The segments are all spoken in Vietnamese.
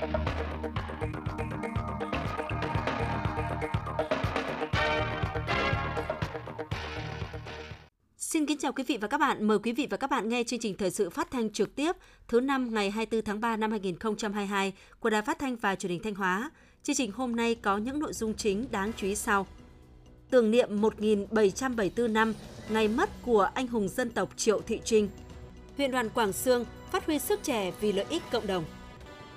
Xin kính chào quý vị và các bạn. Mời quý vị và các bạn nghe chương trình thời sự phát thanh trực tiếp thứ 5 ngày 24 tháng 3 năm 2022 của Đài Phát thanh và Truyền hình Thanh Hóa. Chương trình hôm nay có những nội dung chính đáng chú ý sau. Tưởng niệm 1774 năm ngày mất của anh hùng dân tộc Triệu Thị Trinh. Huyện đoàn Quảng Xương phát huy sức trẻ vì lợi ích cộng đồng.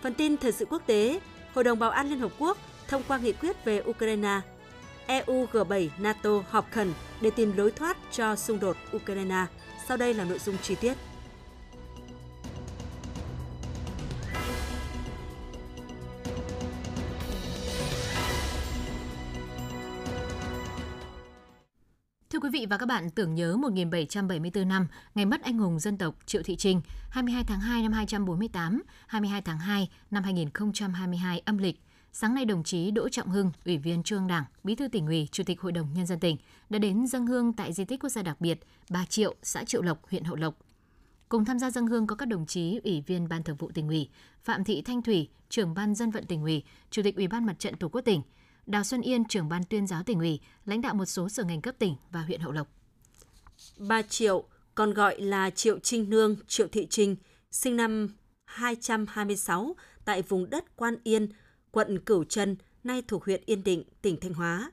Phần tin thời sự quốc tế, Hội đồng Bảo an Liên Hợp Quốc thông qua nghị quyết về Ukraine. EU G7 NATO họp khẩn để tìm lối thoát cho xung đột Ukraine. Sau đây là nội dung chi tiết. Thưa quý vị và các bạn, tưởng nhớ 1774 năm ngày mất anh hùng dân tộc Triệu Thị Trinh, 22 tháng 2 năm 248, 22 tháng 2 năm 2022 âm lịch. Sáng nay, đồng chí Đỗ Trọng Hưng, Ủy viên Trung ương Đảng, Bí thư Tỉnh ủy, Chủ tịch Hội đồng Nhân dân tỉnh đã đến dâng hương tại di tích quốc gia đặc biệt Bà Triệu, xã Triệu Lộc, huyện Hậu Lộc. Cùng tham gia dâng hương có các đồng chí Ủy viên Ban Thường vụ Tỉnh ủy, Phạm Thị Thanh Thủy, Trưởng ban Dân vận Tỉnh ủy, Chủ tịch Ủy ban Mặt trận Tổ quốc tỉnh, Đào Xuân Yên, Trưởng ban Tuyên giáo Tỉnh ủy, lãnh đạo một số sở ngành cấp tỉnh và huyện Hậu Lộc. Bà Triệu, còn gọi là Triệu Trinh Nương, Triệu Thị Trinh, sinh năm 226 tại vùng đất Quan Yên, quận Cửu Chân, nay thuộc huyện Yên Định, tỉnh Thanh Hóa.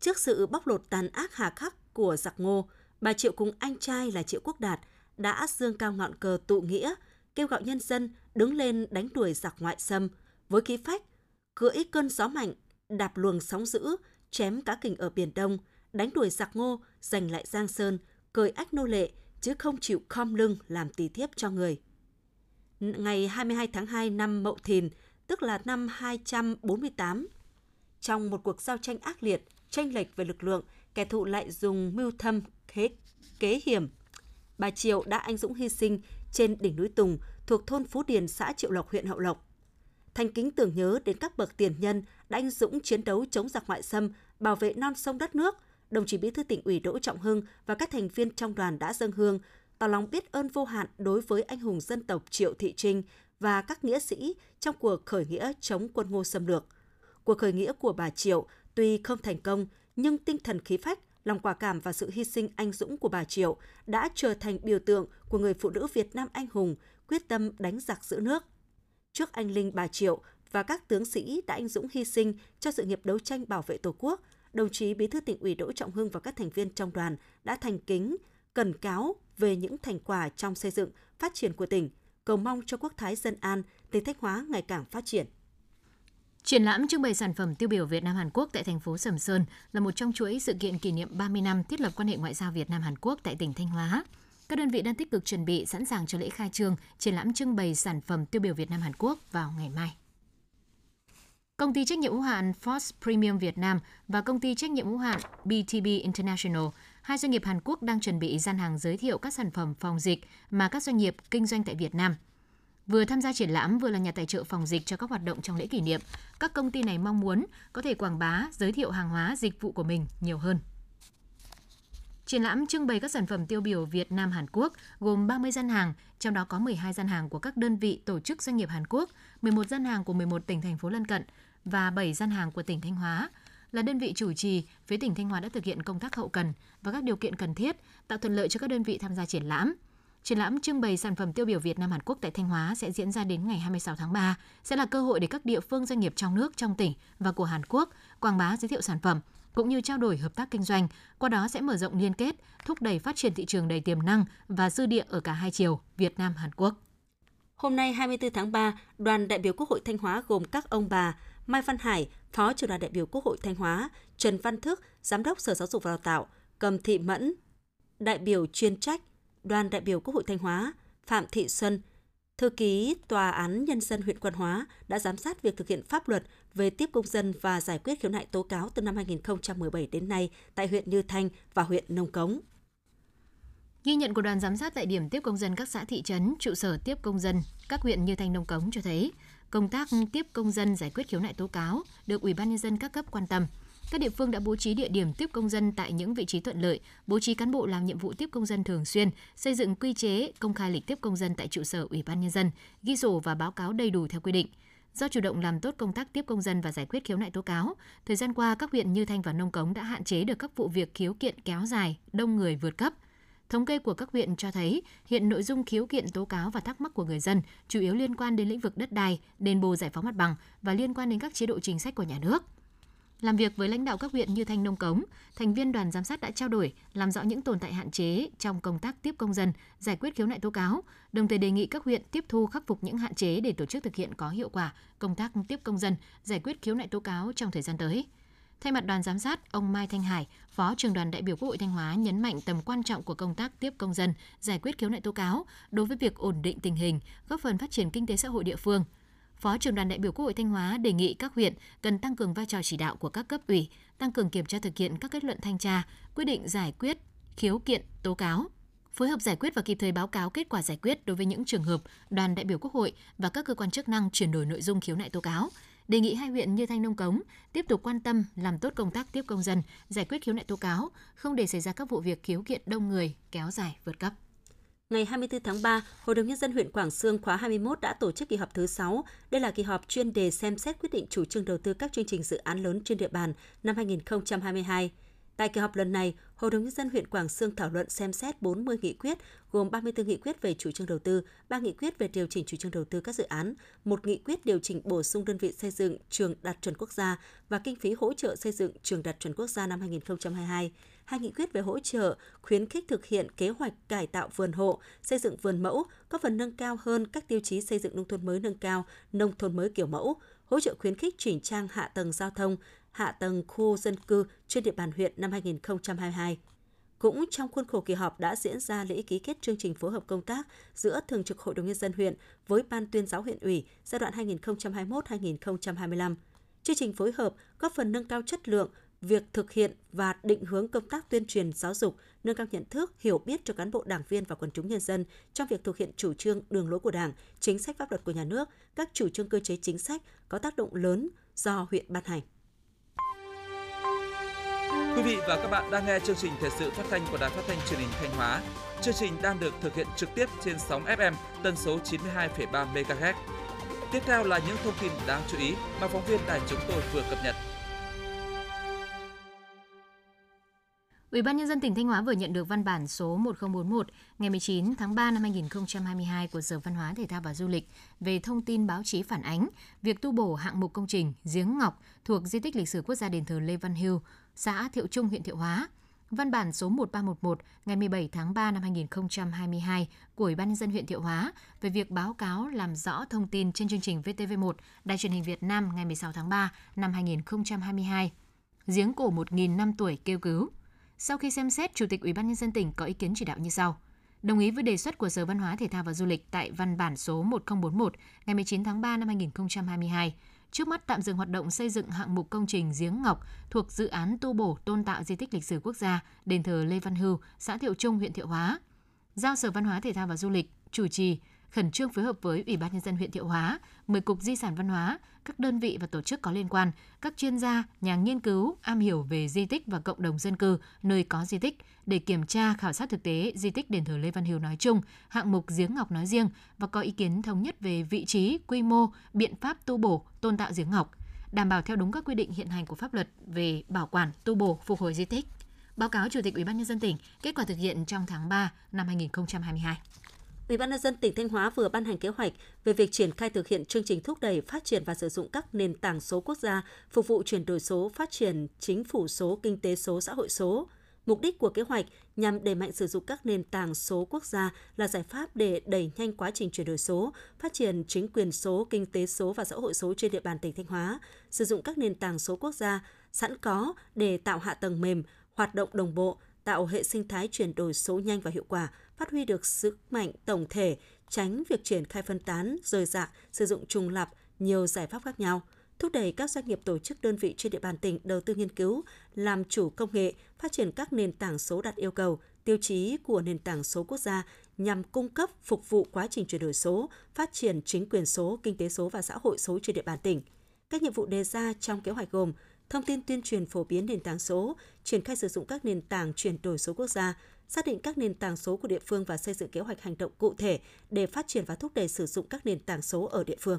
Trước sự bóc lột tàn ác hà khắc của giặc Ngô, bà Triệu cùng anh trai là Triệu Quốc Đạt đã dương cao ngọn cờ tụ nghĩa, kêu gọi nhân dân đứng lên đánh đuổi giặc ngoại xâm với khí phách, cưỡi cơn gió mạnh, đạp luồng sóng dữ, chém cá kình ở Biển Đông, đánh đuổi giặc Ngô, giành lại Giang Sơn, cởi ách nô lệ, chứ không chịu khom lưng làm tỳ thiếp cho người. Ngày 22 tháng 2 năm Mậu Thìn, tức là năm 248. Trong một cuộc giao tranh ác liệt, chênh lệch về lực lượng, kẻ thù lại dùng mưu thâm, kế hiểm. Bà Triệu đã anh dũng hy sinh trên đỉnh núi Tùng thuộc thôn Phú Điền, xã Triệu Lộc, huyện Hậu Lộc. Thành kính tưởng nhớ đến các bậc tiền nhân đã anh dũng chiến đấu chống giặc ngoại xâm, bảo vệ non sông đất nước, đồng chí Bí thư Tỉnh ủy Đỗ Trọng Hưng và các thành viên trong đoàn đã dâng hương, tỏ lòng biết ơn vô hạn đối với anh hùng dân tộc Triệu Thị Trinh và các nghĩa sĩ trong cuộc khởi nghĩa chống quân Ngô xâm lược. Cuộc khởi nghĩa của bà Triệu tuy không thành công, nhưng tinh thần khí phách, lòng quả cảm và sự hy sinh anh dũng của bà Triệu đã trở thành biểu tượng của người phụ nữ Việt Nam anh hùng, quyết tâm đánh giặc giữ nước. Trước anh linh bà Triệu và các tướng sĩ đã anh dũng hy sinh cho sự nghiệp đấu tranh bảo vệ Tổ quốc, đồng chí Bí thư Tỉnh ủy Đỗ Trọng Hưng và các thành viên trong đoàn đã thành kính cẩn cáo về những thành quả trong xây dựng, phát triển của tỉnh, cầu mong cho quốc thái dân an, tỉnh Thanh Hóa ngày càng phát triển. Triển lãm trưng bày sản phẩm tiêu biểu Việt Nam Hàn Quốc tại thành phố Sầm Sơn là một trong chuỗi sự kiện kỷ niệm 30 năm thiết lập quan hệ ngoại giao Việt Nam Hàn Quốc tại tỉnh Thanh Hóa. Các đơn vị đang tích cực chuẩn bị sẵn sàng cho lễ khai trương triển lãm trưng bày sản phẩm tiêu biểu Việt Nam Hàn Quốc vào ngày mai. Công ty trách nhiệm hữu hạn Force Premium Việt Nam và công ty trách nhiệm hữu hạn BTB International, hai doanh nghiệp Hàn Quốc, đang chuẩn bị gian hàng giới thiệu các sản phẩm phòng dịch mà các doanh nghiệp kinh doanh tại Việt Nam. Vừa tham gia triển lãm, vừa là nhà tài trợ phòng dịch cho các hoạt động trong lễ kỷ niệm, các công ty này mong muốn có thể quảng bá, giới thiệu hàng hóa, dịch vụ của mình nhiều hơn. Triển lãm trưng bày các sản phẩm tiêu biểu Việt Nam Hàn Quốc gồm 30 gian hàng, trong đó có 12 gian hàng của các đơn vị tổ chức doanh nghiệp Hàn Quốc, 11 gian hàng của 11 tỉnh thành phố lân cận và 7 gian hàng của tỉnh Thanh Hóa. Là đơn vị chủ trì, phía tỉnh Thanh Hóa đã thực hiện công tác hậu cần và các điều kiện cần thiết, tạo thuận lợi cho các đơn vị tham gia triển lãm. Triển lãm trưng bày sản phẩm tiêu biểu Việt Nam Hàn Quốc tại Thanh Hóa sẽ diễn ra đến ngày 26 tháng 3, sẽ là cơ hội để các địa phương, doanh nghiệp trong nước, trong tỉnh và của Hàn Quốc quảng bá, giới thiệu sản phẩm cũng như trao đổi hợp tác kinh doanh, qua đó sẽ mở rộng liên kết, thúc đẩy phát triển thị trường đầy tiềm năng và dư địa ở cả hai chiều Việt Nam Hàn Quốc. Hôm nay 24 tháng 3, đoàn đại biểu Quốc hội Thanh Hóa gồm các ông bà Mai Văn Hải, Phó Trưởng đoàn đại biểu Quốc hội Thanh Hóa, Trần Văn Thức, Giám đốc Sở Giáo dục và Đào tạo, Cầm Thị Mẫn, đại biểu chuyên trách Đoàn đại biểu Quốc hội Thanh Hóa, Phạm Thị Xuân, Thư ký Tòa án Nhân dân huyện Quan Hóa đã giám sát việc thực hiện pháp luật về tiếp công dân và giải quyết khiếu nại tố cáo từ năm 2017 đến nay tại huyện Như Thanh và huyện Nông Cống. Ghi nhận của đoàn giám sát tại điểm tiếp công dân các xã thị trấn, trụ sở tiếp công dân các huyện Như Thanh, Nông Cống cho thấy công tác tiếp công dân, giải quyết khiếu nại tố cáo được Ủy ban Nhân dân các cấp quan tâm. Các địa phương đã bố trí địa điểm tiếp công dân tại những vị trí thuận lợi, bố trí cán bộ làm nhiệm vụ tiếp công dân thường xuyên, xây dựng quy chế, công khai lịch tiếp công dân tại trụ sở Ủy ban Nhân dân, ghi sổ và báo cáo đầy đủ theo quy định. Do chủ động làm tốt công tác tiếp công dân và giải quyết khiếu nại tố cáo, thời gian qua các huyện Như Thanh và Nông Cống đã hạn chế được các vụ việc khiếu kiện kéo dài, đông người vượt cấp. Thống kê của các huyện cho thấy hiện nội dung khiếu kiện tố cáo và thắc mắc của người dân chủ yếu liên quan đến lĩnh vực đất đai, đền bù giải phóng mặt bằng và liên quan đến các chế độ chính sách của nhà nước. Làm việc với lãnh đạo các huyện Như Thanh, Nông Cống, thành viên đoàn giám sát đã trao đổi, làm rõ những tồn tại hạn chế trong công tác tiếp công dân, giải quyết khiếu nại tố cáo, đồng thời đề nghị các huyện tiếp thu khắc phục những hạn chế để tổ chức thực hiện có hiệu quả công tác tiếp công dân, giải quyết khiếu nại tố cáo trong thời gian tới. Thay mặt đoàn giám sát, ông Mai Thanh Hải, Phó Trưởng đoàn đại biểu Quốc hội Thanh Hóa nhấn mạnh tầm quan trọng của công tác tiếp công dân, giải quyết khiếu nại tố cáo đối với việc ổn định tình hình, góp phần phát triển kinh tế xã hội địa phương. Phó Trưởng đoàn đại biểu Quốc hội Thanh Hóa đề nghị các huyện cần tăng cường vai trò chỉ đạo của các cấp ủy, tăng cường kiểm tra thực hiện các kết luận thanh tra, quyết định giải quyết khiếu kiện tố cáo, phối hợp giải quyết và kịp thời báo cáo kết quả giải quyết đối với những trường hợp đoàn đại biểu Quốc hội và các cơ quan chức năng chuyển đổi nội dung khiếu nại tố cáo. Đề nghị hai huyện Như Thanh, Nông Cống tiếp tục quan tâm làm tốt công tác tiếp công dân, giải quyết khiếu nại tố cáo, không để xảy ra các vụ việc khiếu kiện đông người, kéo dài, vượt cấp. Ngày 24 tháng 3, Hội đồng Nhân dân huyện Quảng Xương khóa 21 đã tổ chức kỳ họp thứ 6. Đây là kỳ họp chuyên đề xem xét quyết định chủ trương đầu tư các chương trình dự án lớn trên địa bàn năm 2022. Tại kỳ họp lần này, Hội đồng Nhân dân huyện Quảng Xương thảo luận xem xét 40 nghị quyết, gồm 34 nghị quyết về chủ trương đầu tư, 3 nghị quyết về điều chỉnh chủ trương đầu tư các dự án, 1 nghị quyết điều chỉnh bổ sung đơn vị xây dựng trường đạt chuẩn quốc gia và kinh phí hỗ trợ xây dựng trường đạt chuẩn quốc gia năm 2022, 2 nghị quyết về hỗ trợ, khuyến khích thực hiện kế hoạch cải tạo vườn hộ, xây dựng vườn mẫu, góp phần nâng cao hơn các tiêu chí xây dựng nông thôn mới nâng cao, nông thôn mới kiểu mẫu, hỗ trợ khuyến khích chỉnh trang hạ tầng giao thông, hạ tầng khu dân cư trên địa bàn huyện năm 2022. Cũng trong khuôn khổ kỳ họp đã diễn ra lễ ký kết chương trình phối hợp công tác giữa Thường trực Hội đồng Nhân dân huyện với Ban Tuyên giáo huyện ủy giai đoạn 2021-2025. Chương trình phối hợp góp phần nâng cao chất lượng, việc thực hiện và định hướng công tác tuyên truyền giáo dục, nâng cao nhận thức, hiểu biết cho cán bộ đảng viên và quần chúng nhân dân trong việc thực hiện chủ trương đường lối của Đảng, chính sách pháp luật của nhà nước, các chủ trương cơ chế chính sách có tác động lớn do huyện ban hành. Quý vị và các bạn đang nghe chương trình thời sự phát thanh của Đài Phát thanh Truyền hình Thanh Hóa. Chương trình đang được thực hiện trực tiếp trên sóng FM tần số 92,3 MHz. Tiếp theo là những thông tin đáng chú ý mà phóng viên đài chúng tôi vừa cập nhật. Ủy ban Nhân dân tỉnh Thanh Hóa vừa nhận được văn bản số 1041 ngày 19 tháng 3 năm 2022 của Sở Văn hóa, Thể thao và Du lịch về thông tin báo chí phản ánh việc tu bổ hạng mục công trình Giếng Ngọc thuộc di tích lịch sử quốc gia đền thờ Lê Văn Hưu, xã Thiệu Trung, huyện Thiệu Hóa. Văn bản số 1311 ngày 17 tháng 3 năm 2022 của Ủy ban Nhân dân huyện Thiệu Hóa về việc báo cáo làm rõ thông tin trên chương trình VTV1 Đài Truyền hình Việt Nam ngày 16 tháng 3 năm 2022. Giếng cổ 1.000 năm tuổi kêu cứu. Sau khi xem xét, Chủ tịch Ủy ban Nhân dân tỉnh có ý kiến chỉ đạo như sau. Đồng ý với đề xuất của Sở Văn hóa, Thể thao và Du lịch tại văn bản số 1041 ngày 19 tháng 3 năm 2022, trước mắt tạm dừng hoạt động xây dựng hạng mục công trình Giếng Ngọc thuộc dự án tu bổ tôn tạo di tích lịch sử quốc gia đền thờ Lê Văn Hưu, xã Thiệu Trung, huyện Thiệu Hóa. Giao Sở Văn hóa, Thể thao và Du lịch chủ trì khẩn trương phối hợp với Ủy ban Nhân dân huyện Thiệu Hóa, 10 cục di sản văn hóa, các đơn vị và tổ chức có liên quan, các chuyên gia, nhà nghiên cứu am hiểu về di tích và cộng đồng dân cư nơi có di tích để kiểm tra, khảo sát thực tế di tích đền thờ Lê Văn Hưu nói chung, hạng mục Giếng Ngọc nói riêng và có ý kiến thống nhất về vị trí, quy mô, biện pháp tu bổ, tôn tạo Giếng Ngọc, đảm bảo theo đúng các quy định hiện hành của pháp luật về bảo quản, tu bổ, phục hồi di tích. Báo cáo Chủ tịch Ủy ban Nhân dân tỉnh kết quả thực hiện trong tháng 3 năm 2022. Ủy ban Nhân dân tỉnh Thanh Hóa vừa ban hành kế hoạch về việc triển khai thực hiện chương trình thúc đẩy phát triển và sử dụng các nền tảng số quốc gia phục vụ chuyển đổi số, phát triển chính phủ số, kinh tế số, xã hội số. Mục đích của kế hoạch nhằm đẩy mạnh sử dụng các nền tảng số quốc gia là giải pháp để đẩy nhanh quá trình chuyển đổi số, phát triển chính quyền số, kinh tế số và xã hội số trên địa bàn tỉnh Thanh Hóa, sử dụng các nền tảng số quốc gia sẵn có để tạo hạ tầng mềm, hoạt động đồng bộ, tạo hệ sinh thái chuyển đổi số nhanh và hiệu quả, phát huy được sức mạnh tổng thể, tránh việc triển khai phân tán, rời rạc, sử dụng trùng lặp nhiều giải pháp khác nhau, thúc đẩy các doanh nghiệp, tổ chức, đơn vị trên địa bàn tỉnh đầu tư nghiên cứu, làm chủ công nghệ, phát triển các nền tảng số đạt yêu cầu, tiêu chí của nền tảng số quốc gia nhằm cung cấp phục vụ quá trình chuyển đổi số, phát triển chính quyền số, kinh tế số và xã hội số trên địa bàn tỉnh. Các nhiệm vụ đề ra trong kế hoạch gồm thông tin tuyên truyền phổ biến nền tảng số, triển khai sử dụng các nền tảng chuyển đổi số quốc gia, xác định các nền tảng số của địa phương và xây dựng kế hoạch hành động cụ thể để phát triển và thúc đẩy sử dụng các nền tảng số ở địa phương.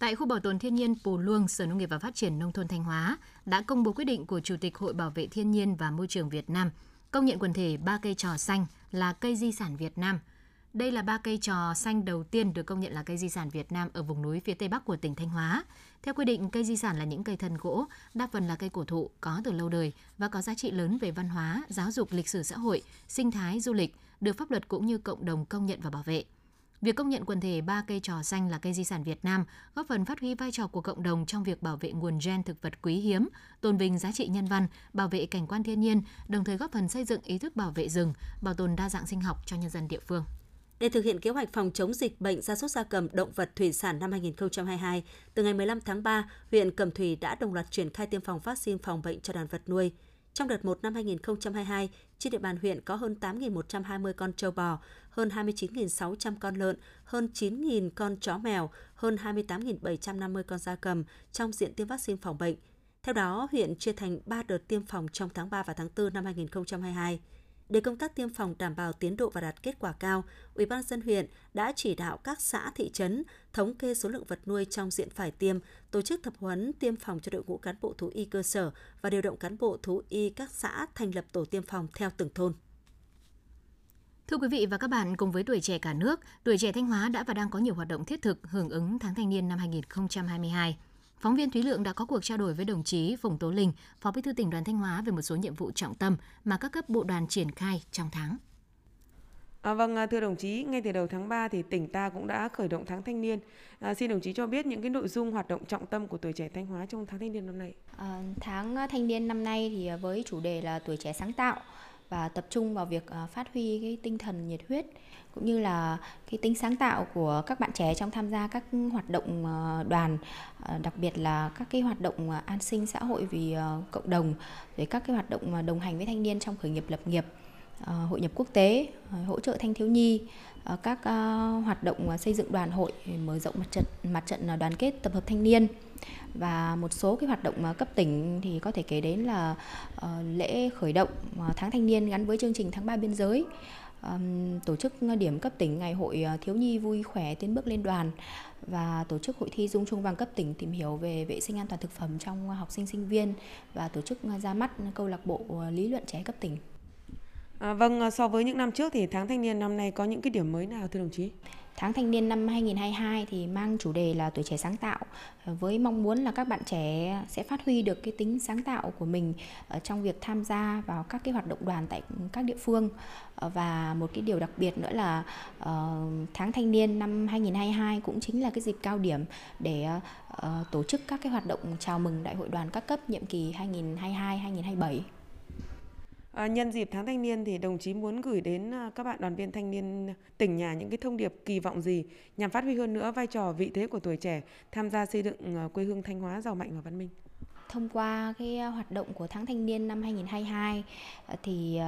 Tại khu bảo tồn thiên nhiên Pù Luông, Sở Nông nghiệp và Phát triển Nông thôn Thanh Hóa đã công bố quyết định của Chủ tịch Hội Bảo vệ Thiên nhiên và Môi trường Việt Nam công nhận quần thể 3 cây trò xanh là cây di sản Việt Nam. Đây là 3 cây trò xanh đầu tiên được công nhận là cây di sản Việt Nam ở vùng núi phía Tây Bắc của tỉnh Thanh Hóa. Theo quy định, cây di sản là những cây thân gỗ, đa phần là cây cổ thụ, có từ lâu đời và có giá trị lớn về văn hóa, giáo dục, lịch sử xã hội, sinh thái, du lịch, được pháp luật cũng như cộng đồng công nhận và bảo vệ. Việc công nhận quần thể 3 cây trò xanh là cây di sản Việt Nam góp phần phát huy vai trò của cộng đồng trong việc bảo vệ nguồn gen thực vật quý hiếm, tôn vinh giá trị nhân văn, bảo vệ cảnh quan thiên nhiên, đồng thời góp phần xây dựng ý thức bảo vệ rừng, bảo tồn đa dạng sinh học cho nhân dân địa phương. Để thực hiện kế hoạch phòng chống dịch bệnh gia súc gia cầm, động vật thủy sản năm 2022, từ ngày 15 tháng 3, huyện Cầm Thủy đã đồng loạt triển khai tiêm phòng vaccine phòng bệnh cho đàn vật nuôi. Trong đợt 1 năm 2022, trên địa bàn huyện có hơn 8.120 con trâu bò, hơn 29.600 con lợn, hơn 9.000 con chó mèo, hơn 28.750 con gia cầm trong diện tiêm vaccine phòng bệnh. Theo đó, huyện chia thành 3 đợt tiêm phòng trong tháng 3 và tháng 4 năm 2022. Để công tác tiêm phòng đảm bảo tiến độ và đạt kết quả cao, Ủy ban nhân dân huyện đã chỉ đạo các xã, thị trấn thống kê số lượng vật nuôi trong diện phải tiêm, tổ chức tập huấn tiêm phòng cho đội ngũ cán bộ thú y cơ sở và điều động cán bộ thú y các xã thành lập tổ tiêm phòng theo từng thôn. Thưa quý vị và các bạn, cùng với tuổi trẻ cả nước, tuổi trẻ Thanh Hóa đã và đang có nhiều hoạt động thiết thực hưởng ứng tháng thanh niên năm 2022. Phóng viên Thúy Lượng đã có cuộc trao đổi với đồng chí Phùng Tố Linh, Phó Bí thư Tỉnh đoàn Thanh Hóa về một số nhiệm vụ trọng tâm mà các cấp bộ đoàn triển khai trong tháng. Vâng, thưa đồng chí, ngay từ đầu tháng 3 thì tỉnh ta cũng đã khởi động tháng thanh niên. Xin đồng chí cho biết những cái nội dung hoạt động trọng tâm của tuổi trẻ Thanh Hóa trong tháng thanh niên năm nay. Tháng thanh niên năm nay thì với chủ đề là tuổi trẻ sáng tạo và tập trung vào việc phát huy cái tinh thần nhiệt huyết cũng như là cái tính sáng tạo của các bạn trẻ trong tham gia các hoạt động đoàn, đặc biệt là các cái hoạt động an sinh xã hội vì cộng đồng, rồi các cái hoạt động đồng hành với thanh niên trong khởi nghiệp lập nghiệp, hội nhập quốc tế, hỗ trợ thanh thiếu nhi, các hoạt động xây dựng đoàn hội, mở rộng mặt trận đoàn kết tập hợp thanh niên. Và một số cái hoạt động cấp tỉnh thì có thể kể đến là lễ khởi động tháng thanh niên gắn với chương trình tháng 3 biên giới, tổ chức điểm cấp tỉnh ngày hội thiếu nhi vui khỏe tiến bước lên đoàn và tổ chức hội thi rung chuông vàng cấp tỉnh tìm hiểu về vệ sinh an toàn thực phẩm trong học sinh sinh viên và tổ chức ra mắt câu lạc bộ lý luận trẻ cấp tỉnh. Vâng, so với những năm trước thì tháng thanh niên năm nay có những cái điểm mới nào thưa đồng chí? Tháng thanh niên năm 2022 thì mang chủ đề là tuổi trẻ sáng tạo với mong muốn là các bạn trẻ sẽ phát huy được cái tính sáng tạo của mình trong việc tham gia vào các cái hoạt động đoàn tại các địa phương. Và một cái điều đặc biệt nữa là tháng thanh niên năm 2022 cũng chính là cái dịp cao điểm để tổ chức các cái hoạt động chào mừng Đại hội đoàn các cấp nhiệm kỳ 2022-2027. Nhân dịp tháng thanh niên thì đồng chí muốn gửi đến các bạn đoàn viên thanh niên tỉnh nhà những cái thông điệp kỳ vọng gì nhằm phát huy hơn nữa vai trò vị thế của tuổi trẻ tham gia xây dựng quê hương Thanh Hóa giàu mạnh và văn minh? Thông qua cái hoạt động của tháng thanh niên năm 2022 thì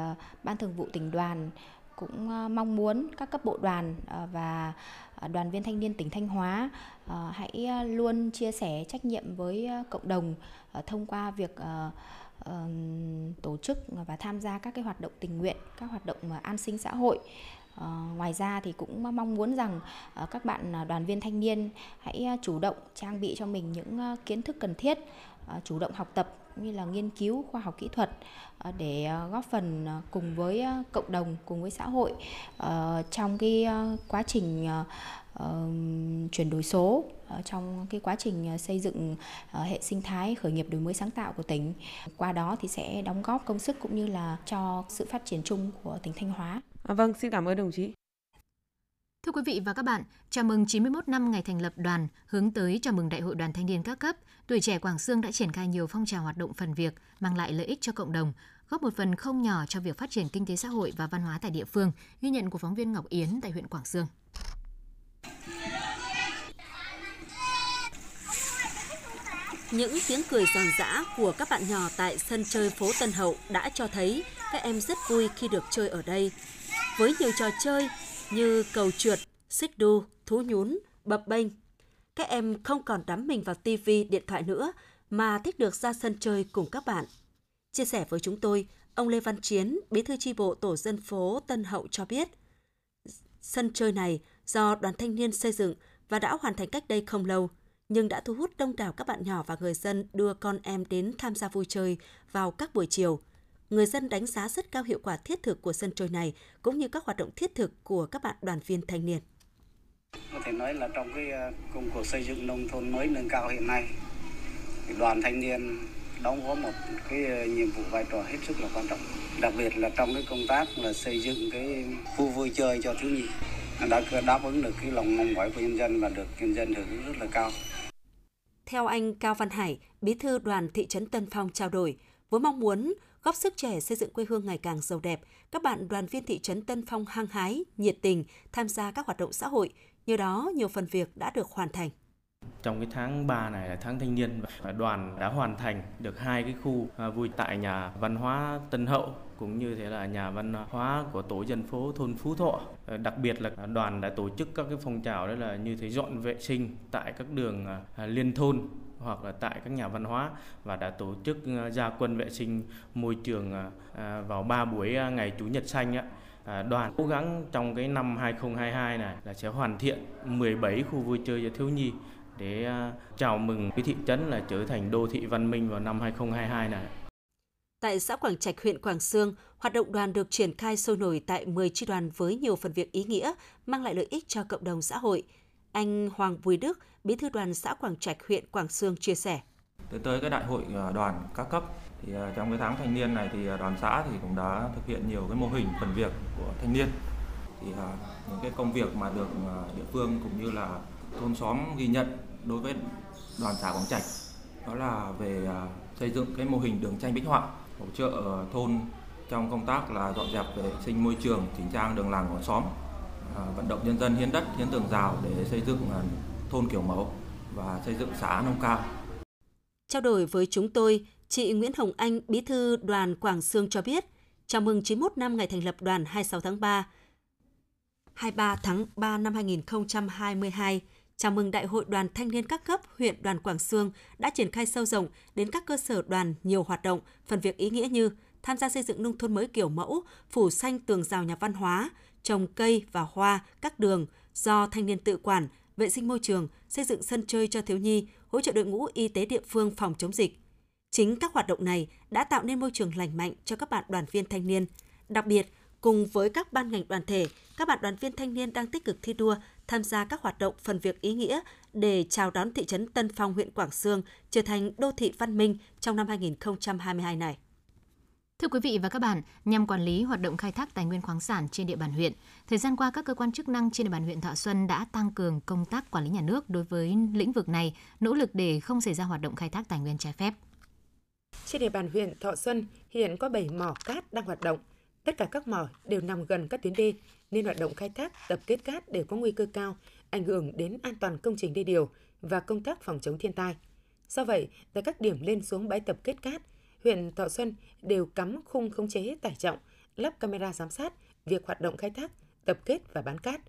Ban Thường vụ Tỉnh đoàn cũng mong muốn các cấp bộ đoàn và đoàn viên thanh niên tỉnh Thanh Hóa hãy luôn chia sẻ trách nhiệm với cộng đồng thông qua việc tổ chức và tham gia các cái hoạt động tình nguyện, các hoạt động an sinh xã hội. Ngoài ra thì cũng mong muốn rằng các bạn đoàn viên thanh niên hãy chủ động trang bị cho mình những kiến thức cần thiết, chủ động học tập cũng như là nghiên cứu khoa học kỹ thuật để góp phần cùng với cộng đồng, cùng với xã hội trong cái quá trình chuyển đổi số, trong cái quá trình xây dựng hệ sinh thái khởi nghiệp đổi mới sáng tạo của tỉnh. Qua đó thì sẽ đóng góp công sức cũng như là cho sự phát triển chung của tỉnh Thanh Hóa. Vâng, xin cảm ơn đồng chí. Thưa quý vị và các bạn, chào mừng 91 năm ngày thành lập đoàn, hướng tới chào mừng Đại hội Đoàn Thanh niên các cấp, tuổi trẻ Quảng Xương đã triển khai nhiều phong trào hoạt động phần việc, mang lại lợi ích cho cộng đồng, góp một phần không nhỏ cho việc phát triển kinh tế xã hội và văn hóa tại địa phương, ghi nhận của phóng viên Ngọc Yến tại huyện Quảng Xương. Những tiếng cười giòn giã của các bạn nhỏ tại sân chơi phố Tân Hậu đã cho thấy các em rất vui khi được chơi ở đây. Với nhiều trò chơi như cầu trượt, xích đu, thú nhún, bập bênh, các em không còn đắm mình vào tivi, điện thoại nữa mà thích được ra sân chơi cùng các bạn. Chia sẻ với chúng tôi, ông Lê Văn Chiến, bí thư chi bộ tổ dân phố Tân Hậu cho biết, sân chơi này do đoàn thanh niên xây dựng và đã hoàn thành cách đây không lâu. nhưng đã thu hút đông đảo các bạn nhỏ và người dân đưa con em đến tham gia vui chơi vào các buổi chiều. Người dân đánh giá rất cao hiệu quả thiết thực của sân chơi này cũng như các hoạt động thiết thực của các bạn đoàn viên thanh niên. Có thể nói là trong cái công cuộc xây dựng nông thôn mới nâng cao hiện nay, đoàn thanh niên đóng góp một cái nhiệm vụ vai trò hết sức là quan trọng, đặc biệt là trong cái công tác là xây dựng cái khu vui chơi cho thiếu nhi, đã đáp ứng được cái lòng mong mỏi của nhân dân và được nhân dân hưởng ứng rất là cao. Theo anh Cao Văn Hải, bí thư đoàn thị trấn Tân Phong trao đổi, với mong muốn góp sức trẻ xây dựng quê hương ngày càng giàu đẹp, các bạn đoàn viên thị trấn Tân Phong hăng hái, nhiệt tình tham gia các hoạt động xã hội, nhờ đó nhiều phần việc đã được hoàn thành. Trong cái tháng 3 này là tháng thanh niên, đoàn đã hoàn thành được 2 cái khu vui tại nhà văn hóa Tân Hậu cũng như thế là nhà văn hóa của tổ dân phố thôn Phú Thọ. Đặc biệt là đoàn đã tổ chức các cái phong trào đó là như thế dọn vệ sinh tại các đường liên thôn hoặc là tại các nhà văn hóa và đã tổ chức gia quân vệ sinh môi trường vào 3 buổi ngày Chủ nhật xanh. Đoàn cố gắng trong cái năm 2022 này là sẽ hoàn thiện 17 khu vui chơi cho thiếu nhi để chào mừng cái thị trấn là trở thành đô thị văn minh vào năm 2022 này. Tại xã Quảng Trạch, huyện Quảng Xương, hoạt động đoàn được triển khai sôi nổi tại 10 chi đoàn với nhiều phần việc ý nghĩa mang lại lợi ích cho cộng đồng xã hội. Anh Hoàng Vui Đức, bí thư đoàn xã Quảng Trạch, huyện Quảng Xương chia sẻ. Tới cái đại hội đoàn các cấp thì trong cái tháng thanh niên này thì đoàn xã thì cũng đã thực hiện nhiều cái mô hình phần việc của thanh niên. Thì những cái công việc mà được địa phương cũng như là thôn xóm ghi nhận đối với đoàn xã Quảng Trạch đó là về xây dựng cái mô hình đường tranh bích họa, hỗ trợ thôn trong công tác là dọn dẹp vệ sinh môi trường, chỉnh trang đường làng ngõ xóm, vận động nhân dân hiến đất, hiến tường rào để xây dựng thôn kiểu mẫu và xây dựng xã nông cao. Trao đổi với chúng tôi, chị Nguyễn Hồng Anh, bí thư đoàn Quảng Xương cho biết, chào mừng 91 năm ngày thành lập đoàn 23 tháng 3 năm 2022, chào mừng Đại hội Đoàn Thanh niên các cấp huyện đoàn Quảng Xương đã triển khai sâu rộng đến các cơ sở đoàn nhiều hoạt động, phần việc ý nghĩa như tham gia xây dựng nông thôn mới kiểu mẫu, phủ xanh tường rào nhà văn hóa, trồng cây và hoa các đường do thanh niên tự quản, vệ sinh môi trường, xây dựng sân chơi cho thiếu nhi, hỗ trợ đội ngũ y tế địa phương phòng chống dịch. Chính các hoạt động này đã tạo nên môi trường lành mạnh cho các bạn đoàn viên thanh niên. Đặc biệt, cùng với các ban ngành đoàn thể, các bạn đoàn viên thanh niên đang tích cực thi đua, tham gia các hoạt động phần việc ý nghĩa để chào đón thị trấn Tân Phong, huyện Quảng Xương trở thành đô thị văn minh trong năm 2022 này. Thưa quý vị và các bạn, nhằm quản lý hoạt động khai thác tài nguyên khoáng sản trên địa bàn huyện, thời gian qua các cơ quan chức năng trên địa bàn huyện Thọ Xuân đã tăng cường công tác quản lý nhà nước đối với lĩnh vực này, nỗ lực để không xảy ra hoạt động khai thác tài nguyên trái phép. Trên địa bàn huyện Thọ Xuân hiện có 7 mỏ cát đang hoạt động. Tất cả các mỏ đều nằm gần các tuyến đê, nên hoạt động khai thác tập kết cát đều có nguy cơ cao, ảnh hưởng đến an toàn công trình đê điều và công tác phòng chống thiên tai. Do vậy, tại các điểm lên xuống bãi tập kết cát, huyện Thọ Xuân đều cắm khung khống chế tải trọng, lắp camera giám sát việc hoạt động khai thác, tập kết và bán cát.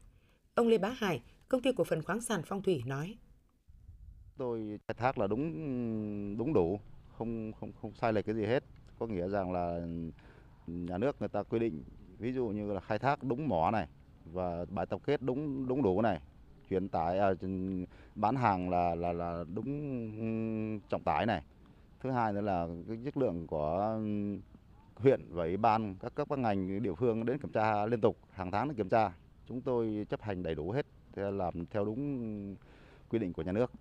Ông Lê Bá Hải, công ty cổ phần khoáng sản Phong Thủy nói: "Tôi khai thác là đúng đủ, không sai lệch cái gì hết. Có nghĩa rằng là nhà nước người ta quy định, ví dụ như là khai thác đúng mỏ này và bãi tập kết đúng đủ này, chuyển tải bán hàng là đúng trọng tải này. Thứ hai nữa là cái chất lượng của huyện và ủy ban các ngành địa phương đến kiểm tra liên tục, hàng tháng để kiểm tra. Chúng tôi chấp hành đầy đủ hết, làm theo đúng quy định của nhà nước."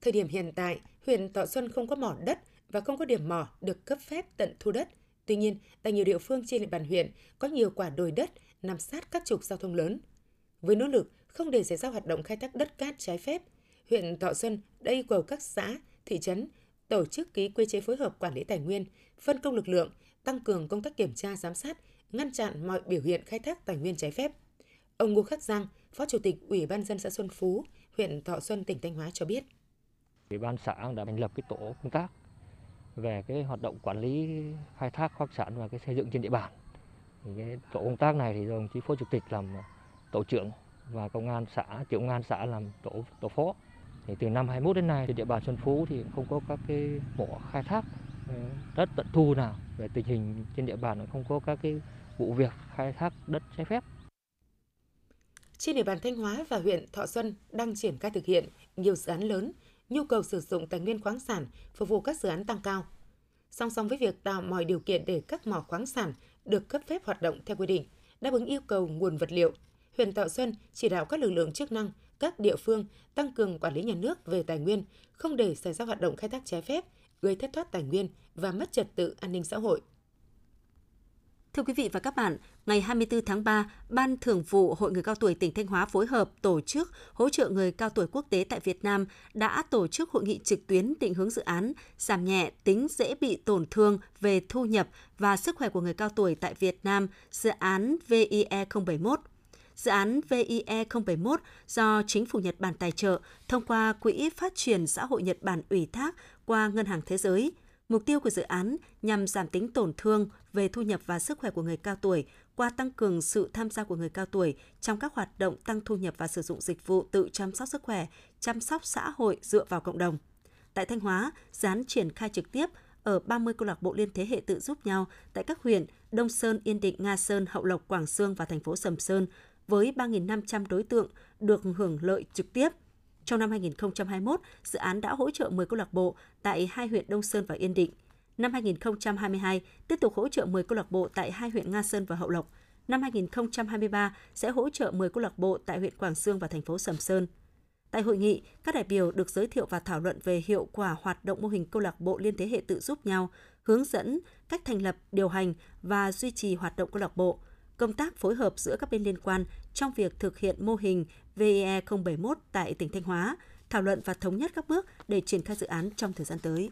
Thời điểm hiện tại, huyện Thọ Xuân không có mỏ đất và không có điểm mỏ được cấp phép tận thu đất. Tuy nhiên, tại nhiều địa phương trên địa bàn huyện có nhiều quả đồi đất nằm sát các trục giao thông lớn. Với nỗ lực không để xảy ra hoạt động khai thác đất cát trái phép, huyện Thọ Xuân đã yêu cầu các xã, thị trấn tổ chức ký quy chế phối hợp quản lý tài nguyên, phân công lực lượng, tăng cường công tác kiểm tra giám sát, ngăn chặn mọi biểu hiện khai thác tài nguyên trái phép. Ông Ngô Khắc Giang, Phó Chủ tịch Ủy ban nhân dân xã Xuân Phú, huyện Thọ Xuân, tỉnh Thanh Hóa cho biết: "Ủy ban xã đã thành lập cái tổ công tác về cái hoạt động quản lý khai thác khoáng sản và cái xây dựng trên địa bàn. Thì cái tổ công tác này thì đồng chí Phó Chủ tịch làm tổ trưởng và công an xã, trưởng công an xã làm tổ phó. Thì từ năm 2021 đến nay thì địa bàn Xuân Phú thì không có các cái mỏ khai thác đất tận thu nào, về tình hình trên địa bàn cũng không có các cái vụ việc khai thác đất trái phép." trên địa bàn Thanh Hóa và huyện Thọ Xuân đang triển khai thực hiện nhiều dự án lớn, nhu cầu sử dụng tài nguyên khoáng sản phục vụ các dự án tăng cao. Song song với việc tạo mọi điều kiện để các mỏ khoáng sản được cấp phép hoạt động theo quy định, đáp ứng yêu cầu nguồn vật liệu, huyện Thọ Xuân chỉ đạo các lực lượng chức năng, các địa phương tăng cường quản lý nhà nước về tài nguyên, không để xảy ra hoạt động khai thác trái phép, gây thất thoát tài nguyên và mất trật tự an ninh xã hội. Thưa quý vị và các bạn, ngày 24 tháng 3, Ban Thường vụ Hội Người Cao Tuổi tỉnh Thanh Hóa phối hợp tổ chức hỗ trợ người cao tuổi quốc tế tại Việt Nam đã tổ chức hội nghị trực tuyến định hướng dự án giảm nhẹ tính dễ bị tổn thương về thu nhập và sức khỏe của người cao tuổi tại Việt Nam, dự án VIE071. Dự án VIE071 do Chính phủ Nhật Bản tài trợ thông qua Quỹ Phát triển Xã hội Nhật Bản ủy thác qua Ngân hàng Thế giới. Mục tiêu của dự án nhằm giảm tính tổn thương về thu nhập và sức khỏe của người cao tuổi qua tăng cường sự tham gia của người cao tuổi trong các hoạt động tăng thu nhập và sử dụng dịch vụ tự chăm sóc sức khỏe, chăm sóc xã hội dựa vào cộng đồng. Tại Thanh Hóa, dự án triển khai trực tiếp ở 30 câu lạc bộ liên thế hệ tự giúp nhau tại các huyện Đông Sơn, Yên Định, Nga Sơn, Hậu Lộc, Quảng Xương và thành phố Sầm Sơn với 3.500 đối tượng được hưởng lợi trực tiếp. Trong năm 2021, dự án đã hỗ trợ 10 câu lạc bộ tại hai huyện Đông Sơn và Yên Định. Năm 2022, tiếp tục hỗ trợ 10 câu lạc bộ tại hai huyện Nga Sơn và Hậu Lộc. Năm 2023 sẽ hỗ trợ 10 câu lạc bộ tại huyện Quảng Xương và thành phố Sầm Sơn. Tại hội nghị, các đại biểu được giới thiệu và thảo luận về hiệu quả hoạt động mô hình câu lạc bộ liên thế hệ tự giúp nhau, hướng dẫn cách thành lập, điều hành và duy trì hoạt động câu lạc bộ, công tác phối hợp giữa các bên liên quan trong việc thực hiện mô hình VIE071 tại tỉnh Thanh Hóa, thảo luận và thống nhất các bước để triển khai dự án trong thời gian tới.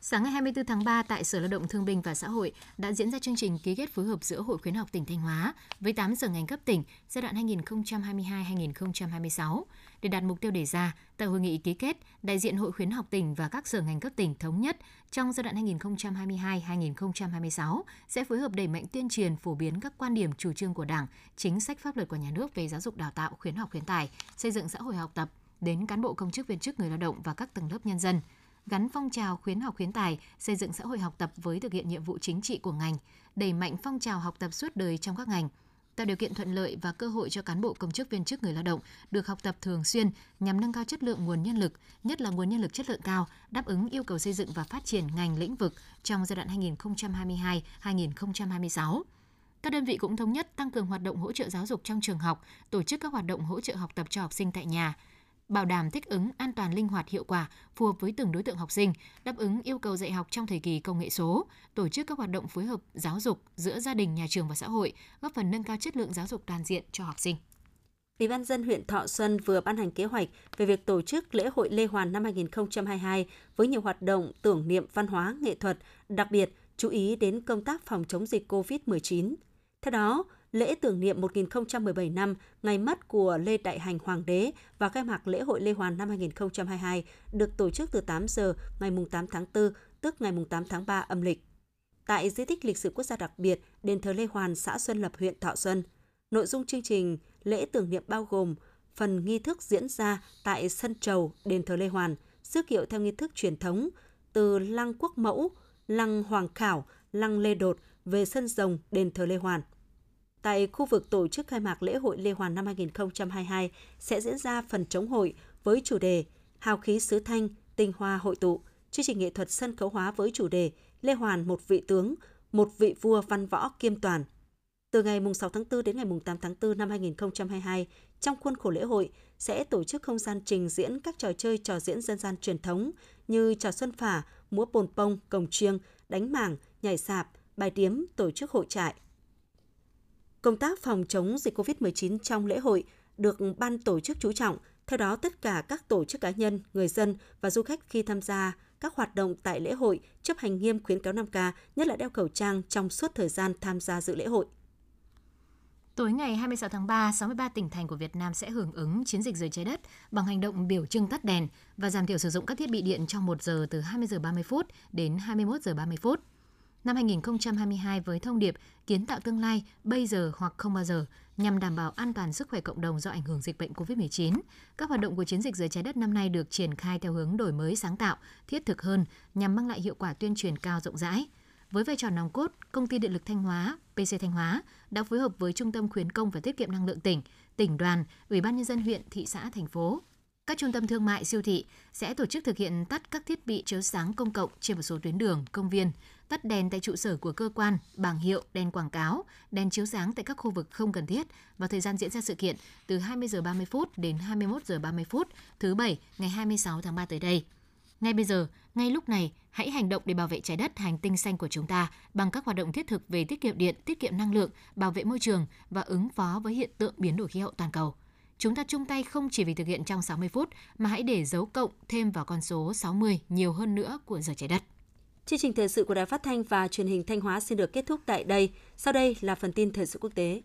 Sáng ngày 24 tháng 3 tại Sở Lao động Thương binh và Xã hội đã diễn ra chương trình ký kết phối hợp giữa Hội khuyến học tỉnh Thanh Hóa với 8 sở ngành cấp tỉnh giai đoạn 2022-2026. Để đạt mục tiêu đề ra, tại hội nghị ký kết, đại diện Hội khuyến học tỉnh và các sở ngành cấp tỉnh thống nhất trong giai đoạn 2022-2026 sẽ phối hợp đẩy mạnh tuyên truyền phổ biến các quan điểm chủ trương của Đảng, chính sách pháp luật của nhà nước về giáo dục đào tạo, khuyến học khuyến tài, xây dựng xã hội học tập đến cán bộ công chức viên chức người lao động và các tầng lớp nhân dân. Gắn phong trào khuyến học khuyến tài, xây dựng xã hội học tập với thực hiện nhiệm vụ chính trị của ngành, đẩy mạnh phong trào học tập suốt đời trong các ngành, tạo điều kiện thuận lợi và cơ hội cho cán bộ công chức viên chức người lao động được học tập thường xuyên nhằm nâng cao chất lượng nguồn nhân lực, nhất là nguồn nhân lực chất lượng cao, đáp ứng yêu cầu xây dựng và phát triển ngành lĩnh vực trong giai đoạn 2022-2026. Các đơn vị cũng thống nhất tăng cường hoạt động hỗ trợ giáo dục trong trường học, tổ chức các hoạt động hỗ trợ học tập cho học sinh tại nhà, bảo đảm thích ứng, an toàn, linh hoạt, hiệu quả, phù hợp với từng đối tượng học sinh, đáp ứng yêu cầu dạy học trong thời kỳ công nghệ số, tổ chức các hoạt động phối hợp giáo dục giữa gia đình, nhà trường và xã hội, góp phần nâng cao chất lượng giáo dục toàn diện cho học sinh. Ủy ban nhân dân huyện Thọ Xuân vừa ban hành kế hoạch về việc tổ chức lễ hội Lê Hoàn năm 2022 với nhiều hoạt động tưởng niệm văn hóa, nghệ thuật, đặc biệt chú ý đến công tác phòng chống dịch COVID-19. Theo đó, lễ tưởng niệm 1017 năm ngày mất của Lê Đại Hành Hoàng đế và khai mạc lễ hội Lê Hoàn năm 2022 được tổ chức từ 8 giờ ngày 8 tháng 4, tức ngày 8 tháng 3 âm lịch. Tại di tích lịch sử quốc gia đặc biệt đền thờ Lê Hoàn, xã Xuân Lập, huyện Thọ Xuân. Nội dung chương trình lễ tưởng niệm bao gồm phần nghi thức diễn ra tại sân trầu đền thờ Lê Hoàn, rước kiệu theo nghi thức truyền thống từ lăng Quốc Mẫu, lăng Hoàng Khảo, lăng Lê Đột về sân rồng đền thờ Lê Hoàn. Tại khu vực tổ chức khai mạc lễ hội Lê Hoàn năm 2022 sẽ diễn ra phần trống hội với chủ đề Hào khí xứ Thanh, tinh hoa hội tụ, chương trình nghệ thuật sân khấu hóa với chủ đề Lê Hoàn một vị tướng, một vị vua văn võ kiêm toàn. Từ ngày 6 tháng 4 đến ngày 8 tháng 4 năm 2022, trong khuôn khổ lễ hội sẽ tổ chức không gian trình diễn các trò chơi trò diễn dân gian truyền thống như trò Xuân Phả, múa Pồn Pông, cồng chiêng, đánh mảng, nhảy sạp, bài điếm, tổ chức hội trại. Công tác phòng chống dịch COVID-19 trong lễ hội được ban tổ chức chú trọng. Theo đó, tất cả các tổ chức cá nhân, người dân và du khách khi tham gia các hoạt động tại lễ hội chấp hành nghiêm khuyến cáo 5K, nhất là đeo khẩu trang trong suốt thời gian tham gia dự lễ hội. Tối ngày 26 tháng 3, 63 tỉnh thành của Việt Nam sẽ hưởng ứng chiến dịch dưới trái đất bằng hành động biểu trưng tắt đèn và giảm thiểu sử dụng các thiết bị điện trong 1 giờ từ 20:30 đến 21:30. Năm 2022 với thông điệp kiến tạo tương lai bây giờ hoặc không bao giờ nhằm đảm bảo an toàn sức khỏe cộng đồng do ảnh hưởng dịch bệnh COVID-19, các hoạt động của chiến dịch dưới trái đất năm nay được triển khai theo hướng đổi mới sáng tạo, thiết thực hơn nhằm mang lại hiệu quả tuyên truyền cao rộng rãi. Với vai trò nòng cốt, Công ty Điện lực Thanh Hóa, PC Thanh Hóa đã phối hợp với Trung tâm Khuyến công và Tiết kiệm Năng lượng tỉnh tỉnh đoàn, Ủy ban nhân dân huyện, thị xã, thành phố. Các trung tâm thương mại, siêu thị sẽ tổ chức thực hiện tắt các thiết bị chiếu sáng công cộng trên một số tuyến đường, công viên, tắt đèn tại trụ sở của cơ quan, bảng hiệu, đèn quảng cáo, đèn chiếu sáng tại các khu vực không cần thiết và thời gian diễn ra sự kiện từ 20h30 đến 21h30 thứ Bảy ngày 26 tháng 3 tới đây. Ngay bây giờ, ngay lúc này, hãy hành động để bảo vệ trái đất, hành tinh xanh của chúng ta bằng các hoạt động thiết thực về tiết kiệm điện, tiết kiệm năng lượng, bảo vệ môi trường và ứng phó với hiện tượng biến đổi khí hậu toàn cầu. Chúng ta chung tay không chỉ vì thực hiện trong 60 phút mà hãy để dấu cộng thêm vào con số 60 nhiều hơn nữa của giờ trái đất. Chương trình thời sự của Đài Phát thanh và Truyền hình Thanh Hóa xin được kết thúc tại đây. Sau đây là phần tin thời sự quốc tế.